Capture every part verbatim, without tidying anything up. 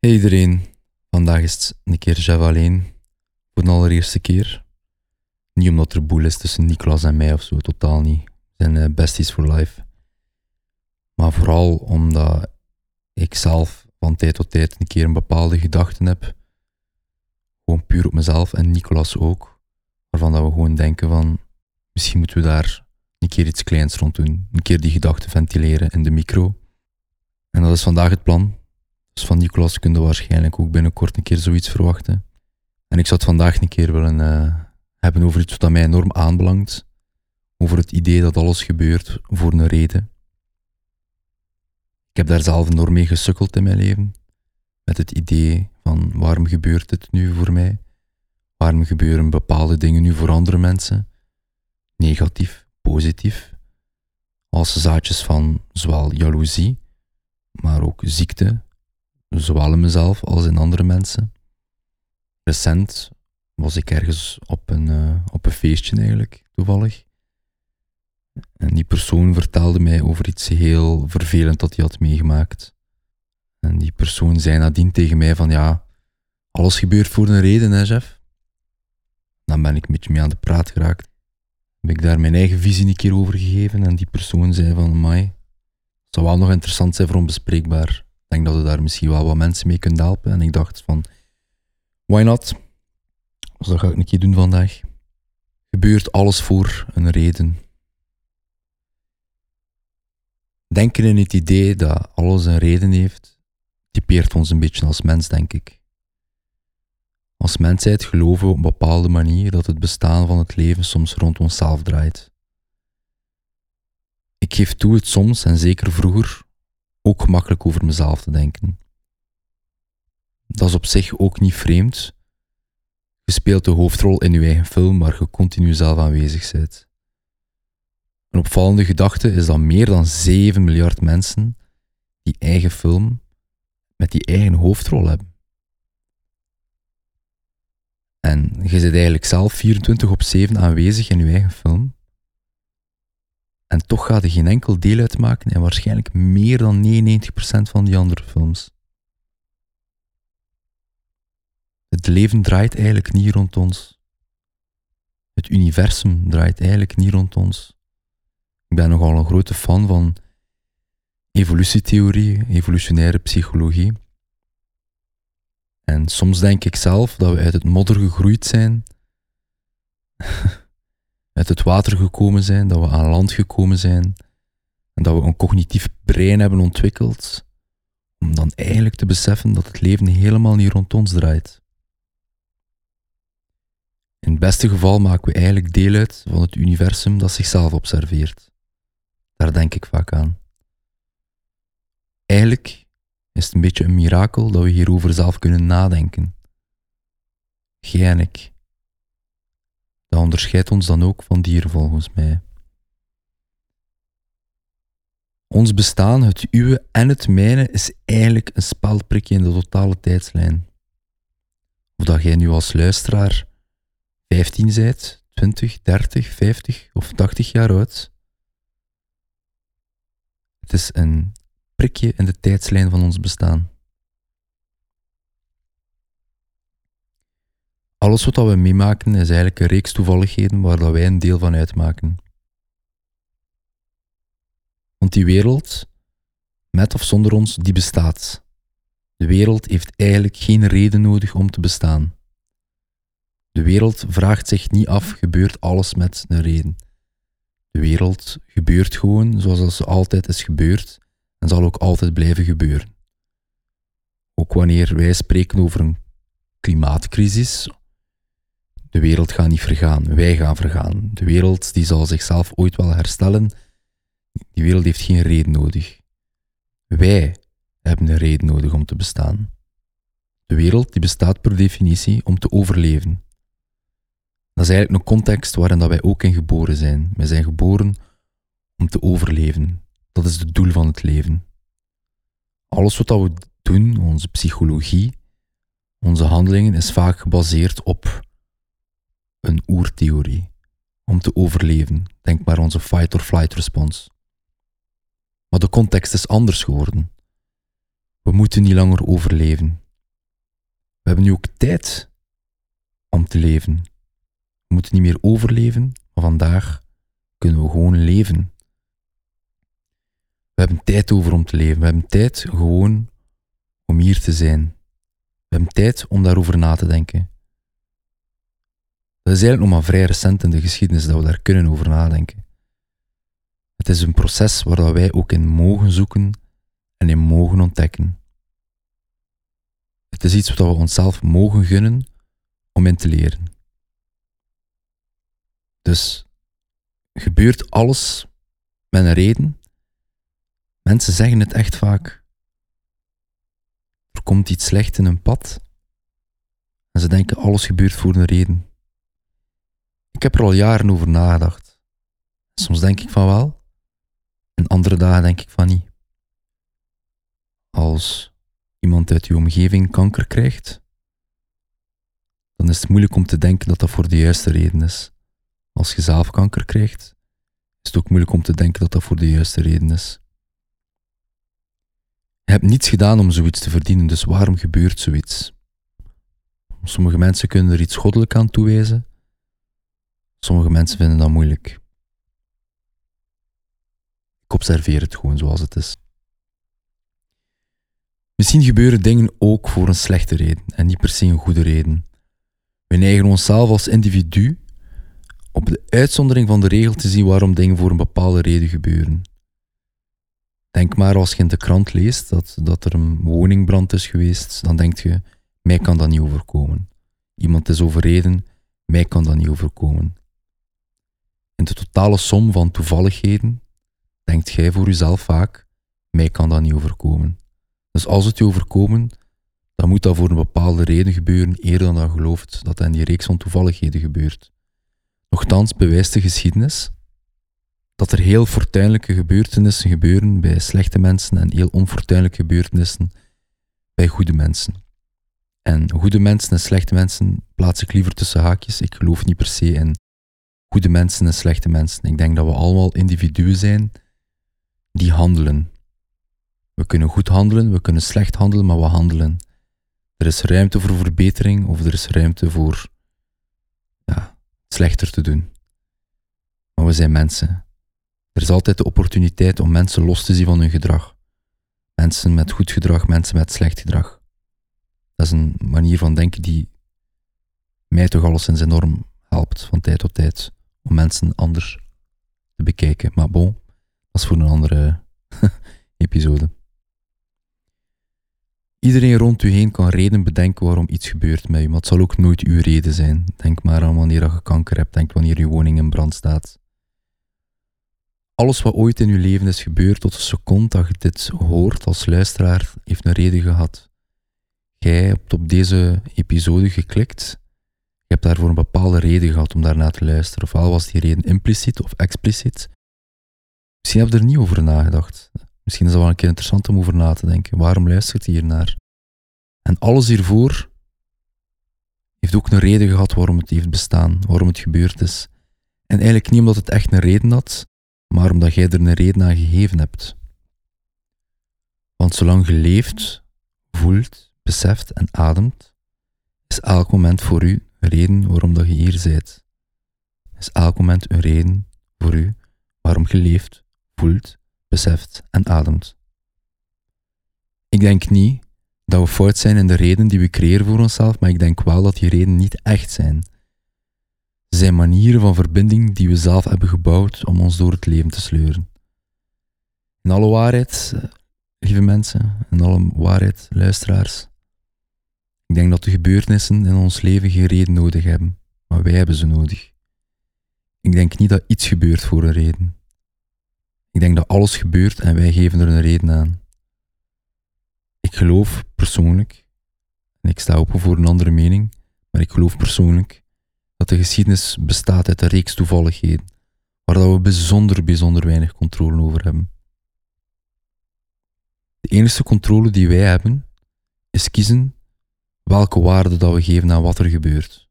Hey iedereen, vandaag is het een keer Jeff alleen, voor de allereerste keer. Niet omdat er boel is tussen Niklas en mij of zo, totaal niet. We zijn besties for life. Maar vooral omdat ik zelf van tijd tot tijd een keer een bepaalde gedachten heb. Gewoon puur op mezelf en Niklas ook. Waarvan dat we gewoon denken van, misschien moeten we daar een keer iets kleins rond doen. Een keer die gedachten ventileren in de micro. En dat is vandaag het plan. Dus van Niklas kun je waarschijnlijk ook binnenkort een keer zoiets verwachten. En ik zou het vandaag een keer willen uh, hebben over iets wat mij enorm aanbelangt. Over het idee dat alles gebeurt voor een reden. Ik heb daar zelf enorm mee gesukkeld in mijn leven. Met het idee van waarom gebeurt dit nu voor mij? Waarom gebeuren bepaalde dingen nu voor andere mensen? Negatief, positief. Als zaadjes van zowel jaloezie, maar ook ziekte. Zowel in mezelf als in andere mensen. Recent was ik ergens op een, uh, op een feestje eigenlijk, toevallig. En die persoon vertelde mij over iets heel vervelend dat hij had meegemaakt. En die persoon zei nadien tegen mij van ja, alles gebeurt voor een reden hè, Jeff. Dan ben ik een beetje mee aan de praat geraakt. Heb ik daar mijn eigen visie een keer over gegeven en die persoon zei van amai, het zou wel nog interessant zijn voor onbespreekbaar. Ik denk dat je daar misschien wel wat mensen mee kunt helpen. En ik dacht van, why not? Dus dat ga ik een keer doen vandaag. Gebeurt alles voor een reden. Denken in het idee dat alles een reden heeft, typeert ons een beetje als mens, denk ik. Als mensheid geloven we op een bepaalde manier dat het bestaan van het leven soms rond onszelf draait. Ik geef toe het soms, en zeker vroeger, ook gemakkelijk over mezelf te denken. Dat is op zich ook niet vreemd. Je speelt de hoofdrol in je eigen film waar je continu zelf aanwezig bent. Een opvallende gedachte is dat meer dan zeven miljard mensen die eigen film met die eigen hoofdrol hebben. En je bent eigenlijk zelf vierentwintig op zeven aanwezig in je eigen film. En toch gaat er geen enkel deel uitmaken en waarschijnlijk meer dan negenennegentig procent van die andere films. Het leven draait eigenlijk niet rond ons. Het universum draait eigenlijk niet rond ons. Ik ben nogal een grote fan van evolutietheorie, evolutionaire psychologie. En soms denk ik zelf dat we uit het modder gegroeid zijn. Uit het water gekomen zijn, dat we aan land gekomen zijn en dat we een cognitief brein hebben ontwikkeld om dan eigenlijk te beseffen dat het leven helemaal niet rond ons draait. In het beste geval maken we eigenlijk deel uit van het universum dat zichzelf observeert. Daar denk ik vaak aan. Eigenlijk is het een beetje een mirakel dat we hierover zelf kunnen nadenken. Jij en ik. Dat onderscheidt ons dan ook van dieren volgens mij. Ons bestaan, het uwe en het mijne, is eigenlijk een spelprikje in de totale tijdslijn. Of dat jij nu als luisteraar vijftien bent, twintig, dertig, vijftig of tachtig jaar oud. Het is een prikje in de tijdslijn van ons bestaan. Alles wat we meemaken is eigenlijk een reeks toevalligheden waar wij een deel van uitmaken. Want die wereld, met of zonder ons, die bestaat. De wereld heeft eigenlijk geen reden nodig om te bestaan. De wereld vraagt zich niet af, gebeurt alles met een reden. De wereld gebeurt gewoon zoals ze altijd is gebeurd en zal ook altijd blijven gebeuren. Ook wanneer wij spreken over een klimaatcrisis. De wereld gaat niet vergaan, wij gaan vergaan. De wereld die zal zichzelf ooit wel herstellen. Die wereld heeft geen reden nodig. Wij hebben een reden nodig om te bestaan. De wereld die bestaat per definitie om te overleven. Dat is eigenlijk een context waarin dat wij ook in geboren zijn. Wij zijn geboren om te overleven. Dat is het doel van het leven. Alles wat we doen, onze psychologie, onze handelingen, is vaak gebaseerd op een oertheorie, om te overleven. Denk maar onze fight-or-flight response. Maar de context is anders geworden. We moeten niet langer overleven. hebben nu ook tijd om te leven. We moeten niet meer overleven, maar vandaag kunnen we gewoon leven. We hebben tijd over om te leven. We hebben tijd gewoon om hier te zijn. We hebben tijd om daarover na te denken. Dat is eigenlijk nog maar vrij recent in de geschiedenis dat we daar kunnen over nadenken. Het is een proces waar wij ook in mogen zoeken en in mogen ontdekken. Het is iets wat we onszelf mogen gunnen om in te leren. Dus gebeurt alles met een reden? Mensen zeggen het echt vaak. Er komt iets slecht in hun pad en ze denken alles gebeurt voor een reden. Ik heb er al jaren over nagedacht. Soms denk ik van wel, en andere dagen denk ik van niet. Als iemand uit je omgeving kanker krijgt, dan is het moeilijk om te denken dat dat voor de juiste reden is. Als je zelf kanker krijgt, is het ook moeilijk om te denken dat dat voor de juiste reden is. Je hebt niets gedaan om zoiets te verdienen, dus waarom gebeurt zoiets? Sommige mensen kunnen er iets goddelijk aan toewijzen. Sommige mensen vinden dat moeilijk. Ik observeer het gewoon zoals het is. Misschien gebeuren dingen ook voor een slechte reden en niet per se een goede reden. We neigen onszelf als individu op de uitzondering van de regel te zien waarom dingen voor een bepaalde reden gebeuren. Denk maar als je in de krant leest dat, dat er een woningbrand is geweest, dan denk je, mij kan dat niet overkomen. Iemand is overreden, mij kan dat niet overkomen. In de totale som van toevalligheden denkt jij voor jezelf vaak, mij kan dat niet overkomen. Dus als het je overkomen, dan moet dat voor een bepaalde reden gebeuren, eerder dan dat gelooft dat dat in die reeks van toevalligheden gebeurt. Nochtans bewijst de geschiedenis dat er heel fortuinlijke gebeurtenissen gebeuren bij slechte mensen en heel onfortuinlijke gebeurtenissen bij goede mensen. En goede mensen en slechte mensen plaats ik liever tussen haakjes. Ik geloof niet per se in goede mensen en slechte mensen. Ik denk dat we allemaal individuen zijn die handelen. We kunnen goed handelen, we kunnen slecht handelen, maar we handelen. Er is ruimte voor verbetering of er is ruimte voor ja, slechter te doen. Maar we zijn mensen. Er is altijd de opportuniteit om mensen los te zien van hun gedrag. Mensen met goed gedrag, mensen met slecht gedrag. Dat is een manier van denken die mij toch alleszins enorm helpt van tijd tot tijd om mensen anders te bekijken. Maar bon, dat is voor een andere episode. Iedereen rond u heen kan reden bedenken waarom iets gebeurt met u, maar het zal ook nooit uw reden zijn. Denk maar aan wanneer je kanker hebt, denk wanneer je woning in brand staat. Alles wat ooit in uw leven is gebeurd tot de seconde dat je dit hoort als luisteraar, heeft een reden gehad. Jij hebt op deze episode geklikt. Je hebt daarvoor een bepaalde reden gehad om daarna te luisteren. Ofwel was die reden impliciet of expliciet. Misschien heb je er niet over nagedacht. Misschien is dat wel een keer interessant om over na te denken. Waarom luistert je hiernaar? En alles hiervoor heeft ook een reden gehad waarom het heeft bestaan, waarom het gebeurd is. En eigenlijk niet omdat het echt een reden had, maar omdat jij er een reden aan gegeven hebt. Want zolang je leeft, voelt, beseft en ademt, is elk moment voor u een reden waarom dat je hier bent. Is elk moment een reden voor u waarom je leeft, voelt, beseft en ademt. Ik denk niet dat we fout zijn in de reden die we creëren voor onszelf, maar ik denk wel dat die redenen niet echt zijn. Ze zijn manieren van verbinding die we zelf hebben gebouwd om ons door het leven te sleuren. In alle waarheid, lieve mensen, in alle waarheid, luisteraars, ik denk dat de gebeurtenissen in ons leven geen reden nodig hebben, maar wij hebben ze nodig. Ik denk niet dat iets gebeurt voor een reden. Ik denk dat alles gebeurt en wij geven er een reden aan. Ik geloof persoonlijk, en ik sta open voor een andere mening, maar ik geloof persoonlijk dat de geschiedenis bestaat uit een reeks toevalligheden, waar dat we bijzonder, bijzonder weinig controle over hebben. De enige controle die wij hebben, is kiezen welke waarde dat we geven aan wat er gebeurt.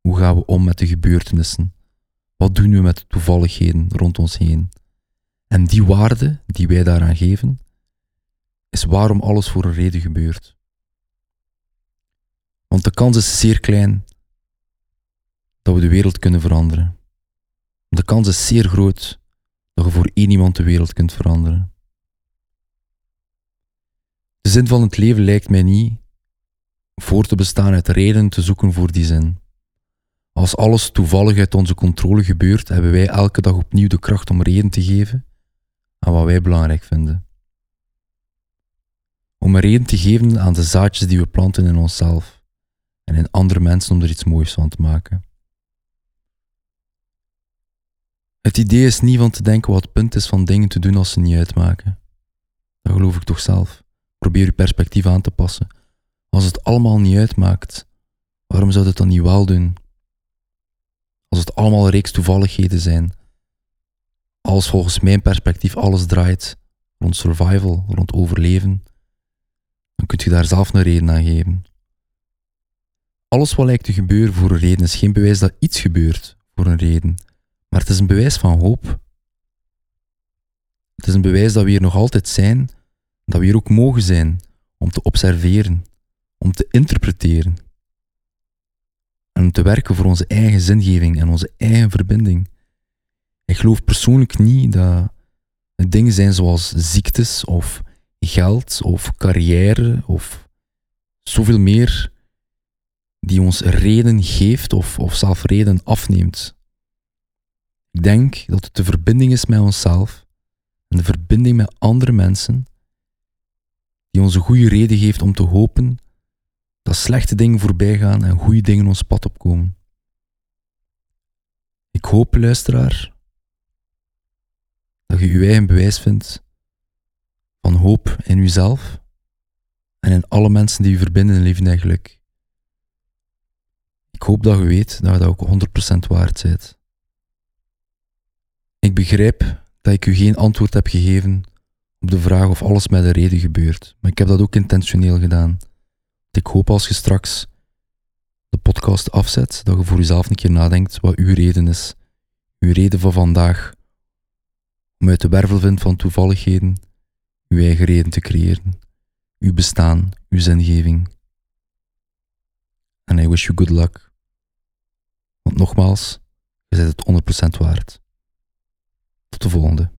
Hoe gaan we om met de gebeurtenissen? Wat doen we met de toevalligheden rond ons heen? En die waarde die wij daaraan geven, is waarom alles voor een reden gebeurt. Want de kans is zeer klein dat we de wereld kunnen veranderen. De kans is zeer groot dat je voor één iemand de wereld kunt veranderen. De zin van het leven lijkt mij niet voor te bestaan uit redenen te zoeken voor die zin. Als alles toevallig uit onze controle gebeurt, hebben wij elke dag opnieuw de kracht om reden te geven aan wat wij belangrijk vinden. Om een reden te geven aan de zaadjes die we planten in onszelf en in andere mensen om er iets moois van te maken. Het idee is niet van te denken wat het punt is van dingen te doen als ze niet uitmaken. Dat geloof ik toch zelf. Probeer je perspectief aan te passen. Als het allemaal niet uitmaakt, waarom zou dat dan niet wel doen? Als het allemaal een reeks toevalligheden zijn. Als volgens mijn perspectief alles draait rond survival, rond overleven, dan kun je daar zelf een reden aan geven. Alles wat lijkt te gebeuren voor een reden is geen bewijs dat iets gebeurt voor een reden. Maar het is een bewijs van hoop. Het is een bewijs dat we hier nog altijd zijn, dat we hier ook mogen zijn, om te observeren, om te interpreteren en om te werken voor onze eigen zingeving en onze eigen verbinding. Ik geloof persoonlijk niet dat het dingen zijn zoals ziektes of geld of carrière of zoveel meer die ons reden geeft of, of zelf reden afneemt. Ik denk dat het de verbinding is met onszelf en de verbinding met andere mensen die ons een goede reden geeft om te hopen dat slechte dingen voorbij gaan en goede dingen ons pad opkomen. Ik hoop, luisteraar, dat je je eigen bewijs vindt van hoop in jezelf en in alle mensen die je verbinden in leven en geluk. Ik hoop dat je weet dat je dat ook honderd procent waard bent. Ik begrijp dat ik u geen antwoord heb gegeven op de vraag of alles met een reden gebeurt. Maar ik heb dat ook intentioneel gedaan. Want ik hoop als je straks de podcast afzet, dat je voor jezelf een keer nadenkt wat uw reden is. Uw reden van vandaag. Om uit de wervelwind van toevalligheden uw eigen reden te creëren. Uw bestaan, uw zingeving. En I wish you good luck. Want nogmaals, je bent het honderd procent waard. Tot de volgende.